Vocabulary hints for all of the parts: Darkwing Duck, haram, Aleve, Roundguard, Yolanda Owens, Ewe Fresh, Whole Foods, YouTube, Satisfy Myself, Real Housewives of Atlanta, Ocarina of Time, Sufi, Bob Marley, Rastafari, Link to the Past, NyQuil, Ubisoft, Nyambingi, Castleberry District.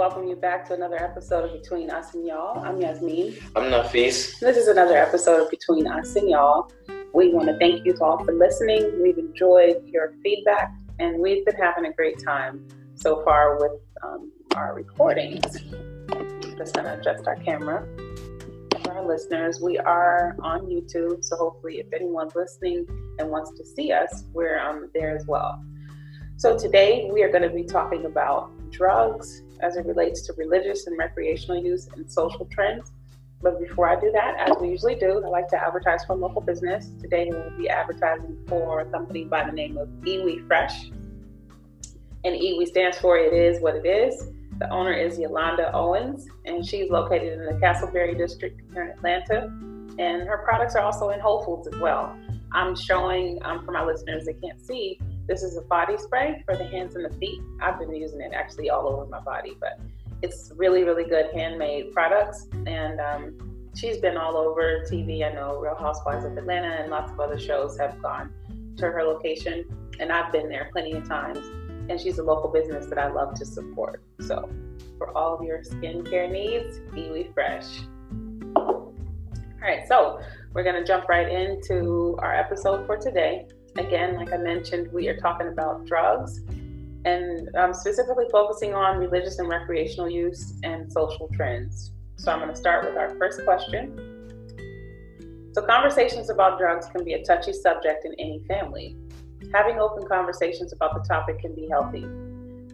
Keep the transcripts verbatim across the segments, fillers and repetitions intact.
welcome you back to another episode of Between Us and Y'all. I'm Yasmin. I'm Nafis. This is another episode of Between Us and Y'all. We want to thank you all for listening. We've enjoyed your feedback, and we've been having a great time so far with um, our recordings. I'm just going to adjust our camera. For our listeners, we are on YouTube, so hopefully if anyone's listening and wants to see us, we're um, there as well. So today we are going to be talking about drugs as it relates to religious and recreational use and social trends. But before I do that, as we usually do, I like to advertise for local business. Today we will be advertising for a company by the name of Ewe Fresh. And Ewe stands for It Is What It Is. The owner is Yolanda Owens, and she's located in the Castleberry District here in Atlanta. And her products are also in Whole Foods as well. I'm showing, um, for my listeners that can't see, this is a body spray for the hands and the feet. I've been using it actually all over my body, but it's really, really good handmade products. And um, she's been all over T V. I know Real Housewives of Atlanta and lots of other shows have gone to her location. And I've been there plenty of times. And she's a local business that I love to support. So for all of your skincare needs, Ewe Fresh. All right, so we're going to jump right into our episode for today. Again, like I mentioned, we are talking about drugs and I'm specifically focusing on religious and recreational use and social trends. So I'm going to start with our first question. So conversations about drugs can be a touchy subject in any family. Having open conversations about the topic can be healthy.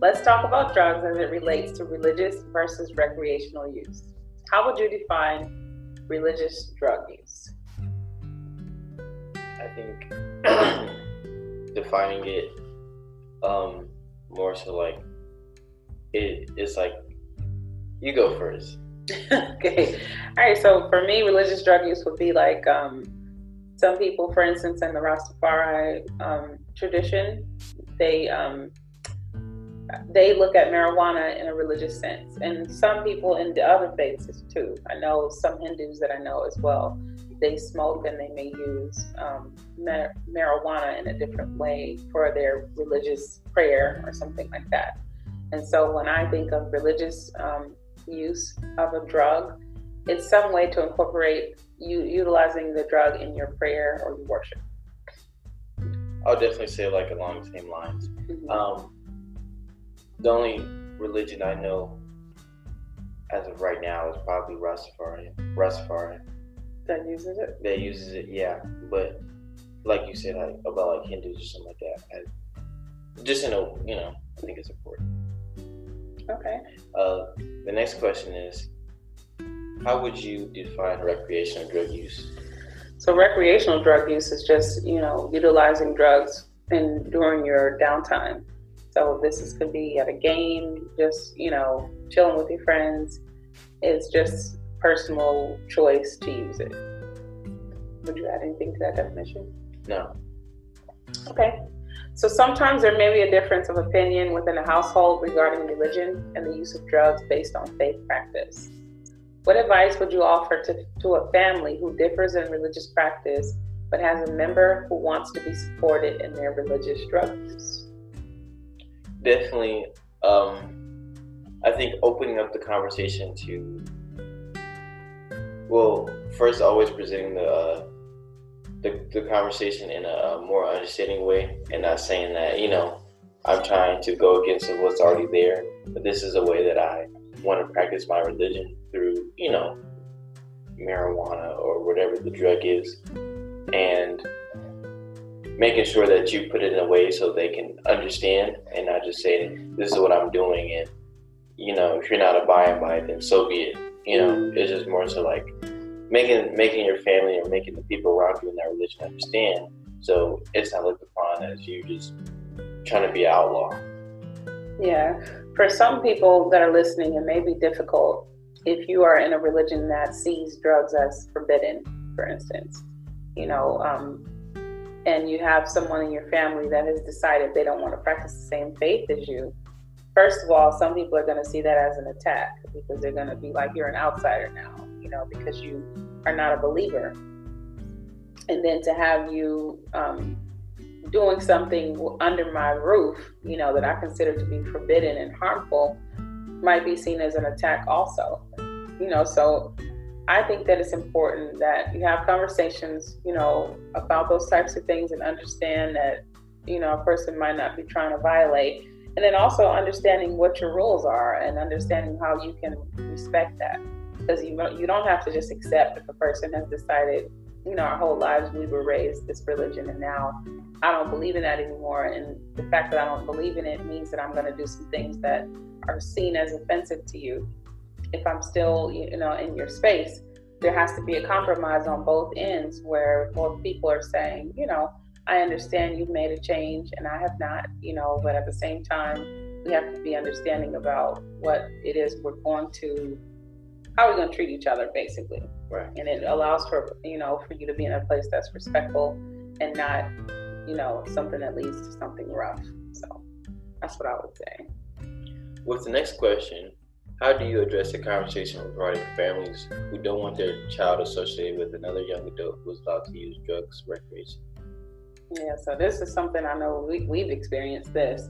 Let's talk about drugs as it relates to religious versus recreational use. How would you define religious drug use? I think defining it um, more so like it, it's like you go first. Okay. All right. So for me, religious drug use would be like um, some people, for instance, in the Rastafari um, tradition, they um, they look at marijuana in a religious sense, and some people in the other faiths too. I know some Hindus that I know as well. They smoke and they may use um, mar- marijuana in a different way for their religious prayer or something like that. And so when I think of religious um, use of a drug, it's some way to incorporate you utilizing the drug in your prayer or your worship. I would definitely say like along the same lines. Mm-hmm. Um, the only religion I know as of right now is probably Rastafari. Rastafari. That uses it? That uses it, yeah. But like you said, like, about like Hindus or something like that. I, just in a, you know, I think it's important. Okay. Uh, the next question is, how would you define recreational drug use? So recreational drug use is just, you know, utilizing drugs in, during your downtime. So this is, could be at a game, just, you know, chilling with your friends. It's just personal choice to use it. Would you add anything to that definition? No. Okay. So sometimes there may be a difference of opinion within a household regarding religion and the use of drugs based on faith practice. What advice would you offer to, to a family who differs in religious practice but has a member who wants to be supported in their religious drugs? Definitely. Um, I think opening up the conversation to Well, first, always presenting the, uh, the the conversation in a more understanding way, and not saying that, you know, I'm trying to go against what's already there, but this is a way that I want to practice my religion through, you know, marijuana or whatever the drug is, and making sure that you put it in a way so they can understand and not just say, this is what I'm doing, and, you know, if you're not abiding by it, then so be it. You know, it's just more so like making making your family or making the people around you in that religion understand, so it's not looked upon as you just trying to be an outlaw. Yeah. For some people that are listening, it may be difficult if you are in a religion that sees drugs as forbidden, for instance. You know, um, and you have someone in your family that has decided they don't want to practice the same faith as you. First of all, some people are going to see that as an attack because they're going to be like, you're an outsider now, you know, because you are not a believer. And then to have you um, doing something under my roof, you know, that I consider to be forbidden and harmful, might be seen as an attack also, you know. So I think that it's important that you have conversations, you know, about those types of things, and understand that, you know, a person might not be trying to violate. And then also understanding what your rules are and understanding how you can respect that. Because you you don't have to just accept if a person has decided, you know, our whole lives we were raised this religion and now I don't believe in that anymore. And the fact that I don't believe in it means that I'm going to do some things that are seen as offensive to you. If I'm still, you know, in your space, there has to be a compromise on both ends where both people are saying, you know, I understand you've made a change and I have not, you know, but at the same time, we have to be understanding about what it is we're going to, how we're going to treat each other, basically. Right. And it allows for, you know, for you to be in a place that's respectful and not, you know, something that leads to something rough. So that's what I would say. What's the next question? How do you address the conversation regarding families who don't want their child associated with another young adult who is allowed to use drugs recreation? Yeah, so this is something I know we, we've experienced this.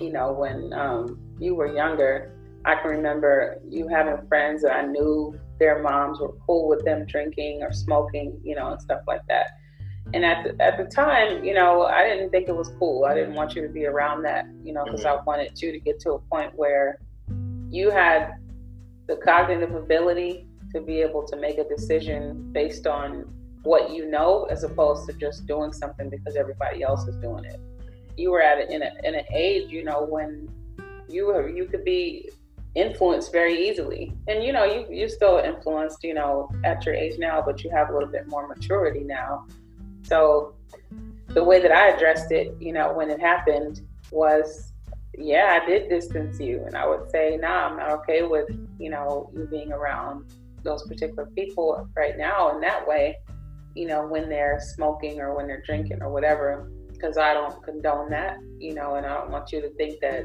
You know, when um, you were younger, I can remember you having friends that I knew their moms were cool with them drinking or smoking, you know, and stuff like that. And at the, at the time, you know, I didn't think it was cool. I didn't want you to be around that, you know, because mm-hmm. I wanted you to get to a point where you had the cognitive ability to be able to make a decision based on what you know, as opposed to just doing something because everybody else is doing it. You were at a, in, a, in an age, you know, when you were, you could be influenced very easily. And, you know, you, you're still influenced, you know, at your age now, but you have a little bit more maturity now. So the way that I addressed it, you know, when it happened was, yeah, I did distance you. And I would say, nah, I'm not okay with, you know, you being around those particular people right now in that way, you know, when they're smoking or when they're drinking or whatever, because I don't condone that, you know, and I don't want you to think that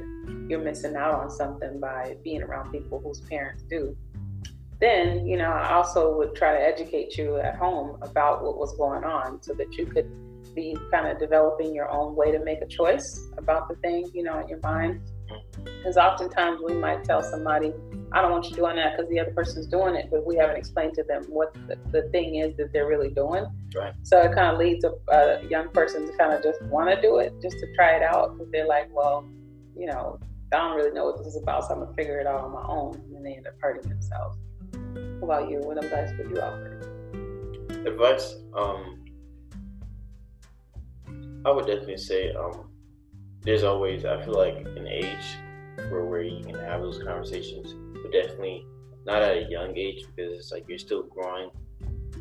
you're missing out on something by being around people whose parents do. Then, you know, I also would try to educate you at home about what was going on so that you could be kind of developing your own way to make a choice about the thing, you know, in your mind. Because oftentimes we might tell somebody, I don't want you doing that because the other person's doing it, but we haven't explained to them what the, the thing is that they're really doing. Right. So it kind of leads a, a young person to kind of just want to do it, just to try it out, because they're like, well, you know, I don't really know what this is about, so I'm going to figure it out on my own. And then they end up hurting themselves. What about you? What advice would you offer? Advice? Um, I would definitely say um, there's always, I feel like, an age where, where you can have those conversations, but definitely not at a young age, because it's like you're still growing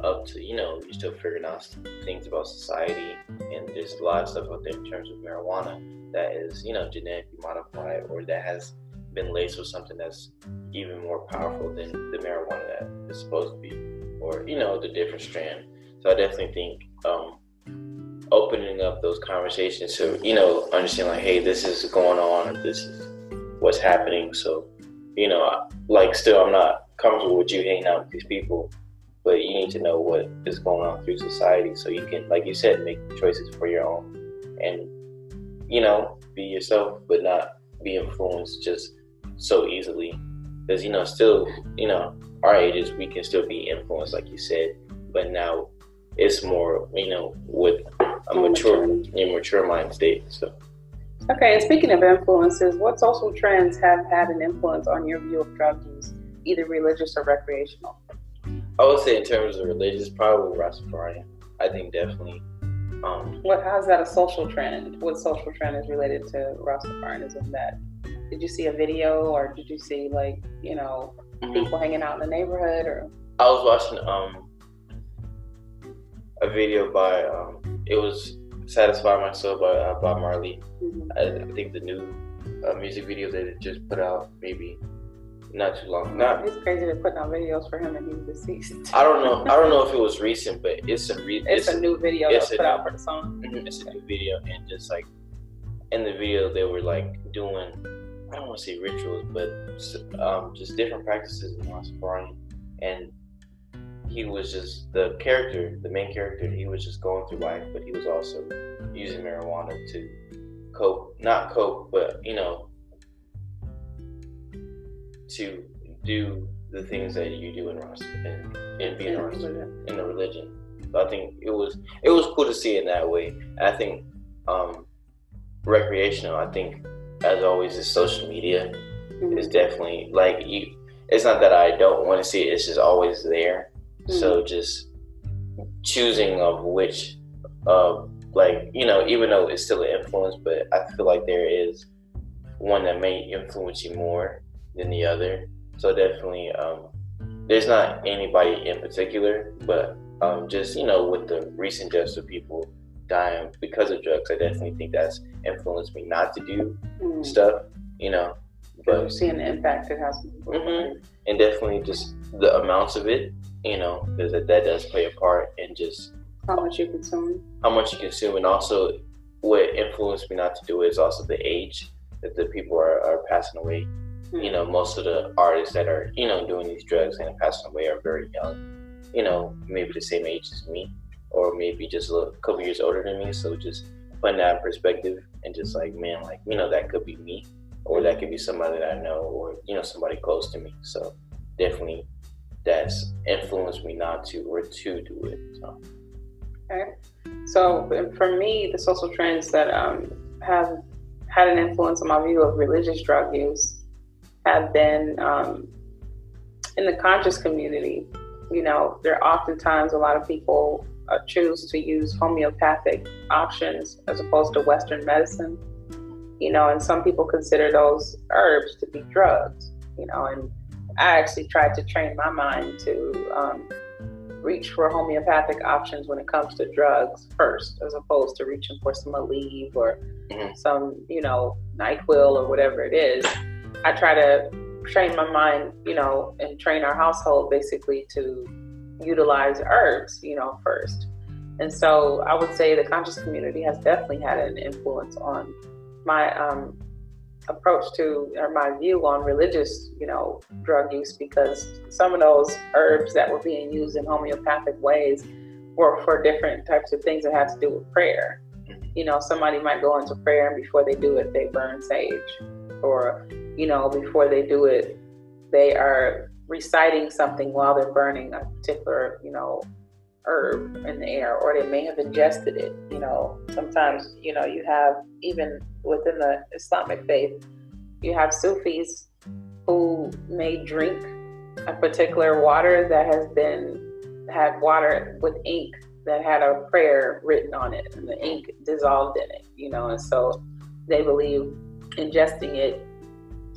up to, you know, you're still figuring out things about society, and there's a lot of stuff out there in terms of marijuana that is, you know, genetically modified, or that has been laced with something that's even more powerful than the marijuana that it's supposed to be, or, you know, the different strand. So I definitely think um, opening up those conversations to, you know, understand like, hey, this is going on, or this is what's happening. So, you know, like, still, I'm not comfortable with you hanging out with these people, but you need to know what is going on through society so you can, like you said, make choices for your own and, you know, be yourself, but not be influenced just so easily. Because, you know, still, you know, our ages, we can still be influenced, like you said, but now it's more, you know, with a mature, immature mind state. So, okay, and speaking of influences, what social trends have had an influence on your view of drug use, either religious or recreational? I would say in terms of religious, probably Rastafari. I think definitely. Um, what? How is that a social trend? What social trend is related to Rastafarianism? That did you see a video, or did you see, like, you know, mm-hmm. people hanging out in the neighborhood? Or I was watching um a video by um it was Satisfy Myself by uh, Bob Marley. Mm-hmm. I, I think the new uh, music video that it just put out, maybe not too long. Not, it's crazy they're putting out videos for him and he's deceased. I don't know. I don't know if it was recent, but it's a re- it's, it's a new video that's put new, out for the song. Mm-hmm, it's a new video, and just like in the video, they were like doing, I don't want to say rituals, but um, just different practices in Rastafari, and he was just the character, the main character. He was just going through life, but he was also using marijuana to cope, not cope, but you know. to do the things that you do in Rastafari and, and being Rastafari in the religion. So I think it was it was cool to see it that way. I think um, recreational. I think as always, is social media mm-hmm. is definitely like you. It's not that I don't want to see it. It's just always there. Mm-hmm. So just choosing of which, uh, like you know, even though it's still an influence, but I feel like there is one that may influence you more than the other. So definitely, um, there's not anybody in particular, but um, just, you know, with the recent deaths of people dying because of drugs, I definitely think that's influenced me not to do mm. stuff, you know. But seeing the impact it has. Mm-hmm. And definitely just the amounts of it, you know, because that, that does play a part in just how much you consume. How much you consume. And also what influenced me not to do it is also the age that the people are, are passing away. You know, most of the artists that are, you know, doing these drugs and passing away are very young, you know, maybe the same age as me, or maybe just a little, couple years older than me. So just putting that in perspective and just like, man, like, you know, that could be me, or that could be somebody that I know, or, you know, somebody close to me. So definitely that's influenced me not to or to do it. So. Okay. So for me, the social trends that um, have had an influence on my view of religious drug use have been um, in the conscious community. You know, there are oftentimes a lot of people uh, choose to use homeopathic options as opposed to Western medicine, you know, and some people consider those herbs to be drugs, you know, and I actually tried to train my mind to um, reach for homeopathic options when it comes to drugs first, as opposed to reaching for some Aleve or some, you know, NyQuil or whatever it is. I try to train my mind, you know, and train our household basically to utilize herbs, you know, first. And so I would say the conscious community has definitely had an influence on my um, approach to, or my view on religious, you know, drug use, because some of those herbs that were being used in homeopathic ways were for different types of things that had to do with prayer. You know, somebody might go into prayer and before they do it, they burn sage, or, you know, before they do it, they are reciting something while they're burning a particular, you know, herb in the air, or they may have ingested it. You know, sometimes, you know, you have, even within the Islamic faith, you have Sufis who may drink a particular water that has been, had water with ink that had a prayer written on it, and the ink dissolved in it, you know, and so they believe ingesting it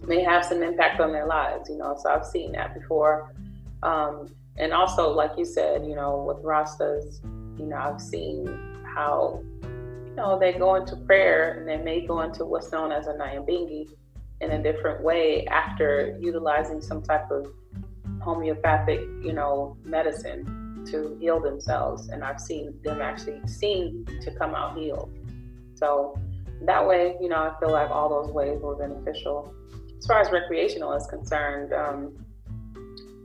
may have some impact on their lives, you know, so I've seen that before. Um, and also, like you said, you know, with Rastas, you know, I've seen how, you know, they go into prayer and they may go into what's known as a Nyambingi in a different way after utilizing some type of homeopathic, you know, medicine to heal themselves. And I've seen them actually seem to come out healed. So that way, you know, I feel like all those ways were beneficial. As far as recreational is concerned, um,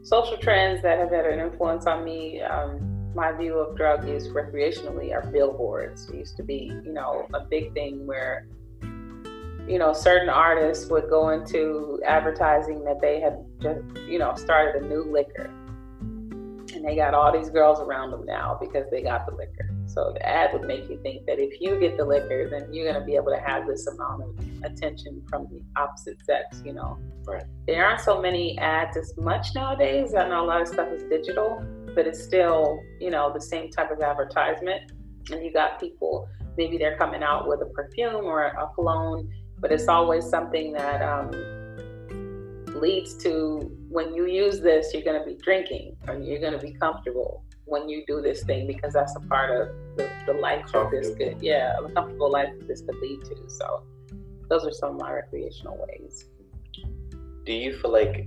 social trends that have had an influence on me, um, my view of drug use recreationally are billboards. It used to be, you know, a big thing where, you know, certain artists would go into advertising that they had just, you know, started a new liquor. And they got all these girls around them now because they got the liquor. So the ad would make you think that if you get the liquor, then you're going to be able to have this amount of attention from the opposite sex, you know. Right. There aren't so many ads as much nowadays. I know a lot of stuff is digital, but it's still, you know, the same type of advertisement. And you got people, maybe they're coming out with a perfume or a cologne, but it's always something that um, leads to, when you use this, you're going to be drinking or you're going to be comfortable when you do this thing, because that's a part of the, the life that this could, yeah, a comfortable life that this could lead to. So those are some of my recreational ways. Do you feel like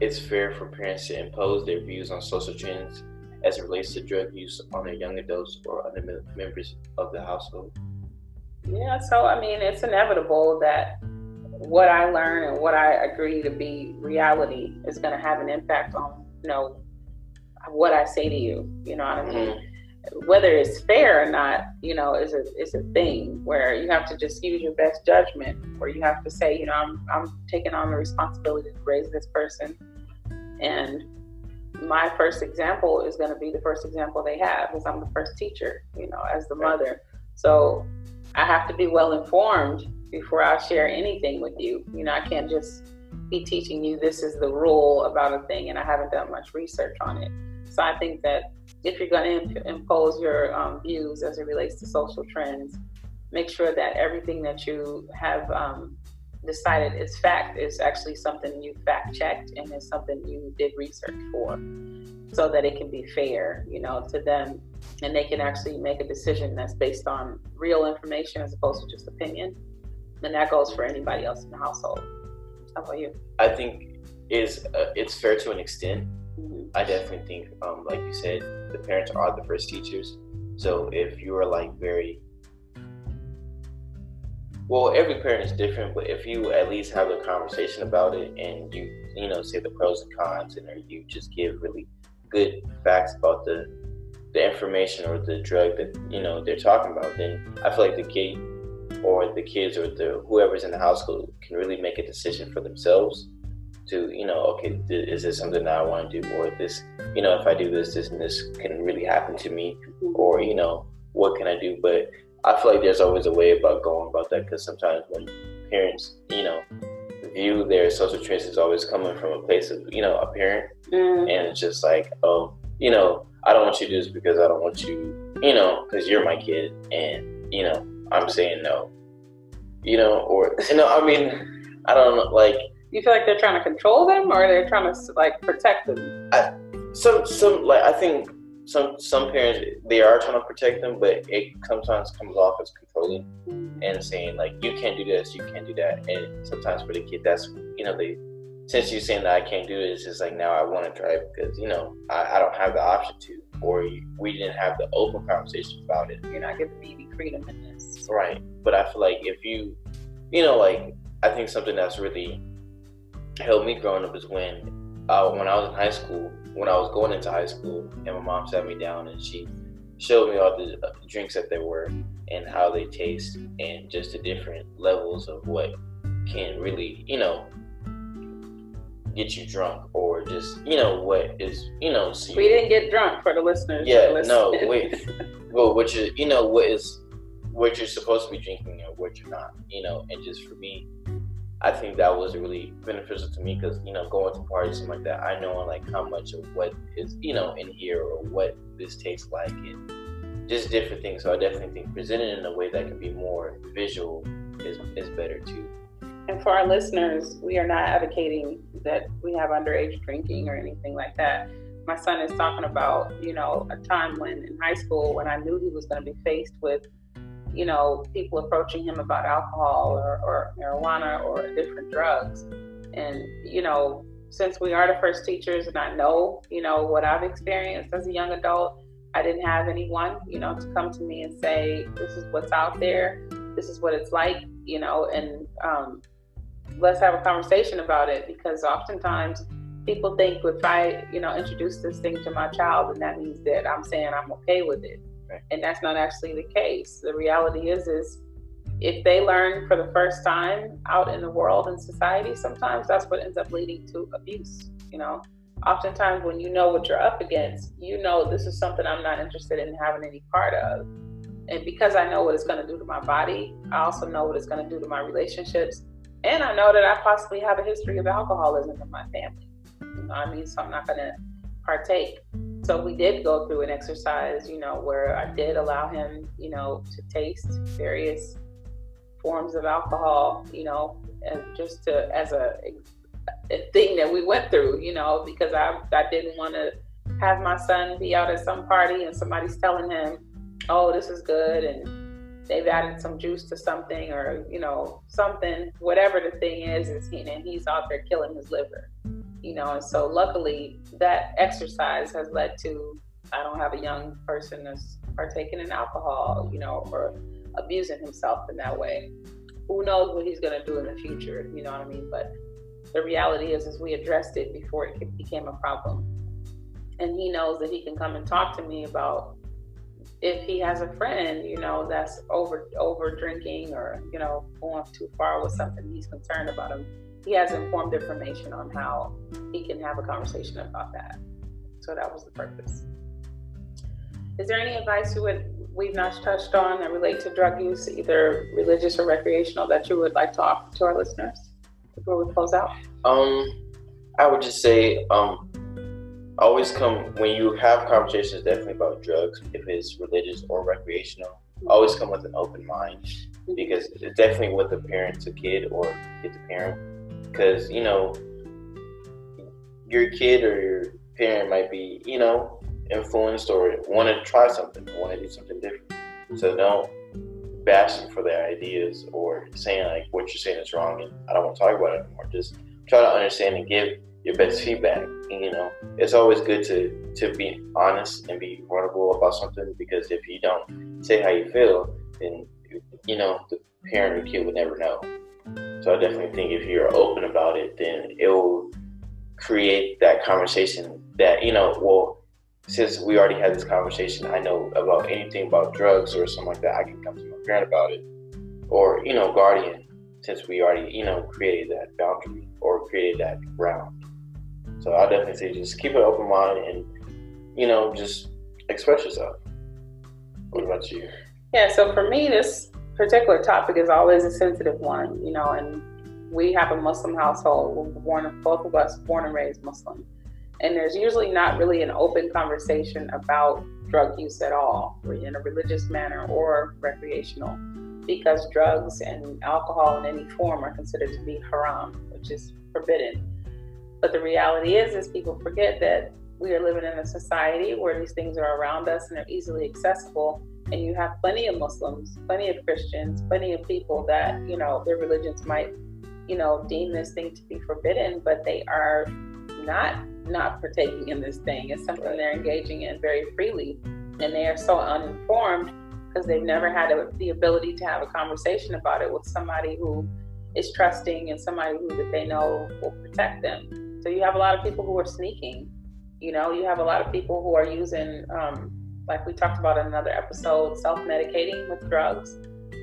it's fair for parents to impose their views on social trends as it relates to drug use on their young adults or other members of the household? Yeah, so I mean, it's inevitable that what I learn and what I agree to be reality is going to have an impact on, you know, what I say to you, you know what I mean? whether it's fair or not, you know, is a is a thing where you have to just use your best judgment, where you have to say, you know, I'm I'm taking on the responsibility to raise this person, and my first example is going to be the first example they have, because I'm the first teacher, you know, as the mother. So I have to be well informed before I share anything with you. You know, I can't just be teaching you this is the rule about a thing and I haven't done much research on it. So I think that if you're going to impose your um, views as it relates to social trends, make sure that everything that you have um, decided is fact is actually something you fact checked and is something you did research for, so that it can be fair, you know, to them, and they can actually make a decision that's based on real information as opposed to just opinion. And that goes for anybody else in the household. How about you? I think is uh, it's fair to an extent. Mm-hmm. I definitely think, um, like you said, the parents are the first teachers. So if you are like very, well, every parent is different, but if you at least have a conversation about it and you, you know, say the pros and cons, and or you just give really good facts about the the information or the drug that, you know, they're talking about, then I feel like the kid or the kids or the whoever's in the household can really make a decision for themselves. To, you know, okay, th- is this something that I want to do, or this, you know, if I do this, this and this can really happen to me, or, you know, what can I do? But I feel like there's always a way about going about that, because sometimes when parents, you know, view their social trends as always coming from a place of, you know, a parent, mm. and it's just like, oh, you know, I don't want you to do this because I don't want you, you know, because you're my kid, and, you know, I'm saying no, you know, or, you know, I mean, I don't know, like, you feel like they're trying to control them, or they're trying to like protect them? I, some, some, like I think some, some parents, they are trying to protect them, but it sometimes comes off as controlling and saying like, you can't do this, you can't do that. And sometimes for the kid, that's, you know, they, since you're saying that I can't do this, it's like, now I want to try it because, you know, I, I don't have the option to, or we didn't have the open conversation about it. You're not giving me any freedom in this. Right. But I feel like if you, you know, like, I think something that's really helped me growing up is when uh, when I was in high school, when I was going into high school, and my mom sat me down and she showed me all the drinks that there were and how they taste and just the different levels of what can really, you know, get you drunk, or just, you know, what is, you know, see, we didn't get drunk for the listeners. Yeah, the listeners. No, wait, well, what you, you know, what is what you're supposed to be drinking and what you're not, you know, and just for me, I think that was really beneficial to me, because, you know, going to parties and like that, I know like how much of what is, you know, in here, or what this tastes like, and just different things. So I definitely think presented in a way that can be more visual is is better too. And for our listeners, we are not advocating that we have underage drinking or anything like that. My son is talking about, you know, a time when in high school when I knew he was going to be faced with, you know, people approaching him about alcohol or, or marijuana or different drugs. And, you know, since we are the first teachers, and I know, you know, what I've experienced as a young adult, I didn't have anyone, you know, to come to me and say, this is what's out there, this is what it's like, you know, and um, let's have a conversation about it. Because oftentimes people think if I, you know, introduce this thing to my child, then that means that I'm saying I'm okay with it. And that's not actually the case. The reality is, is if they learn for the first time out in the world and society, sometimes that's what ends up leading to abuse. You know, oftentimes when you know what you're up against, you know, this is something I'm not interested in having any part of. And because I know what it's going to do to my body, I also know what it's going to do to my relationships. And I know that I possibly have a history of alcoholism in my family. You know what I mean? So I'm not going to partake. So we did go through an exercise, you know, where I did allow him, you know, to taste various forms of alcohol, you know, and just to, as a, a thing that we went through, you know, because I, I didn't want to have my son be out at some party and somebody's telling him, oh, this is good, and they've added some juice to something, or, you know, something, whatever the thing is, is he, and he's out there killing his liver. You know, and so luckily that exercise has led to, I don't have a young person that's partaking in alcohol, you know, or abusing himself in that way. Who knows what he's going to do in the future, you know what I mean? But the reality is, is we addressed it before it became a problem. And he knows that he can come and talk to me about if he has a friend, you know, that's over over drinking or, you know, going too far with something he's concerned about him, he has informed information on how he can have a conversation about that. So that was the purpose. Is there any advice you would, we've not touched on that relate to drug use, either religious or recreational, that you would like to offer to our listeners before we close out? Um, I would just say, um, always come, when you have conversations definitely about drugs, if it's religious or recreational, always come with an open mind, because it's definitely with a parent to kid or kid to parent, because, you know, your kid or your parent might be, you know, influenced or want to try something, want to do something different. So don't bash them for their ideas or saying like what you're saying is wrong and I don't want to talk about it anymore. Just try to understand and give your best feedback. And, you know, it's always good to to be honest and be vulnerable about something, because if you don't say how you feel, then, you know, the parent or kid would never know. So I definitely think if you're open about it, then it will create that conversation that, you know, well, since we already had this conversation, I know about anything about drugs or something like that, I can come to my parent about it. Or, you know, guardian, since we already, you know, created that boundary or created that ground. So I'll definitely say just keep an open mind and, you know, just express yourself. What about you? Yeah, so for me, this particular topic is always a sensitive one, you know, and we have a Muslim household. We're born, both of us born and raised Muslim. And there's usually not really an open conversation about drug use at all, in a religious manner or recreational, because drugs and alcohol in any form are considered to be haram, which is forbidden. But the reality is, is people forget that we are living in a society where these things are around us and they're easily accessible. And you have plenty of Muslims, plenty of Christians, plenty of people that, you know, their religions might, you know, deem this thing to be forbidden, but they are not not partaking in this thing. It's something they're engaging in very freely, and they are so uninformed because they've never had a, the ability to have a conversation about it with somebody who is trusting and somebody who that they know will protect them. So you have a lot of people who are sneaking, you know, you have a lot of people who are using, um, like we talked about in another episode, self-medicating with drugs,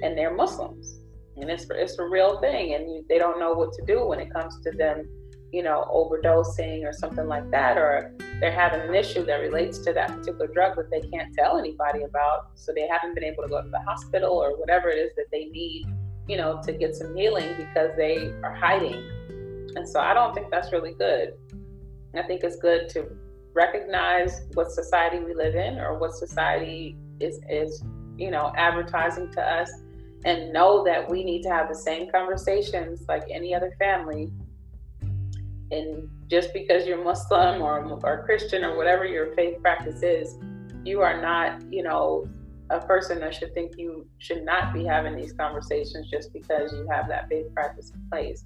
and they're Muslims, and it's, it's a real thing, and you, they don't know what to do when it comes to them, you know, overdosing or something like that, or they're having an issue that relates to that particular drug that they can't tell anybody about, so they haven't been able to go to the hospital or whatever it is that they need, you know, to get some healing, because they are hiding. And so I don't think that's really good. I think it's good to recognize what society we live in, or what society is, is, you know, advertising to us, and know that we need to have the same conversations like any other family. And just because you're Muslim or, or Christian or whatever your faith practice is, you are not, you know, a person that should think you should not be having these conversations just because you have that faith practice in place.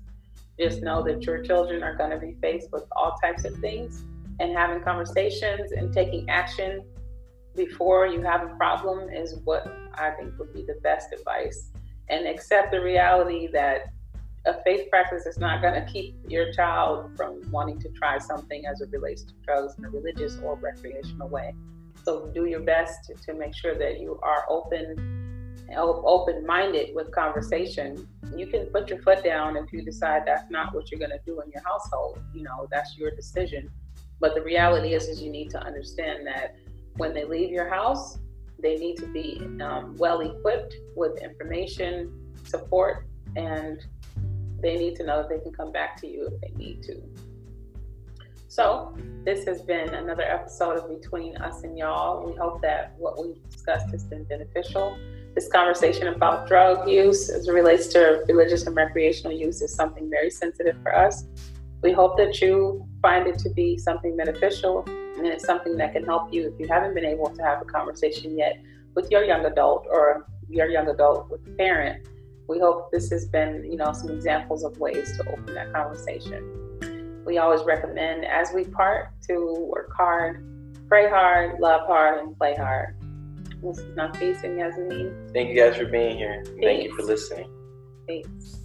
Just know that your children are going to be faced with all types of things, and having conversations and taking action before you have a problem is what I think would be the best advice. And accept the reality that a faith practice is not going to keep your child from wanting to try something as it relates to drugs in a religious or recreational way. So do your best to, to make sure that you are open, open-minded with conversation. You can put your foot down if you decide that's not what you're going to do in your household. You know, that's your decision. But the reality is, is you need to understand that when they leave your house, they need to be um, well-equipped with information, support, and they need to know that they can come back to you if they need to. So this has been another episode of Between Us and Y'all. We hope that what we've discussed has been beneficial. This conversation about drug use as it relates to religious and recreational use is something very sensitive for us. We hope that you find it to be something beneficial, and it's something that can help you if you haven't been able to have a conversation yet with your young adult or your young adult with a parent. We hope this has been, you know, some examples of ways to open that conversation. We always recommend, as we part, to work hard, pray hard, love hard, and play hard. This is Nafis and Yasmin. Thank you guys for being here. Peace. Thank you for listening. Peace.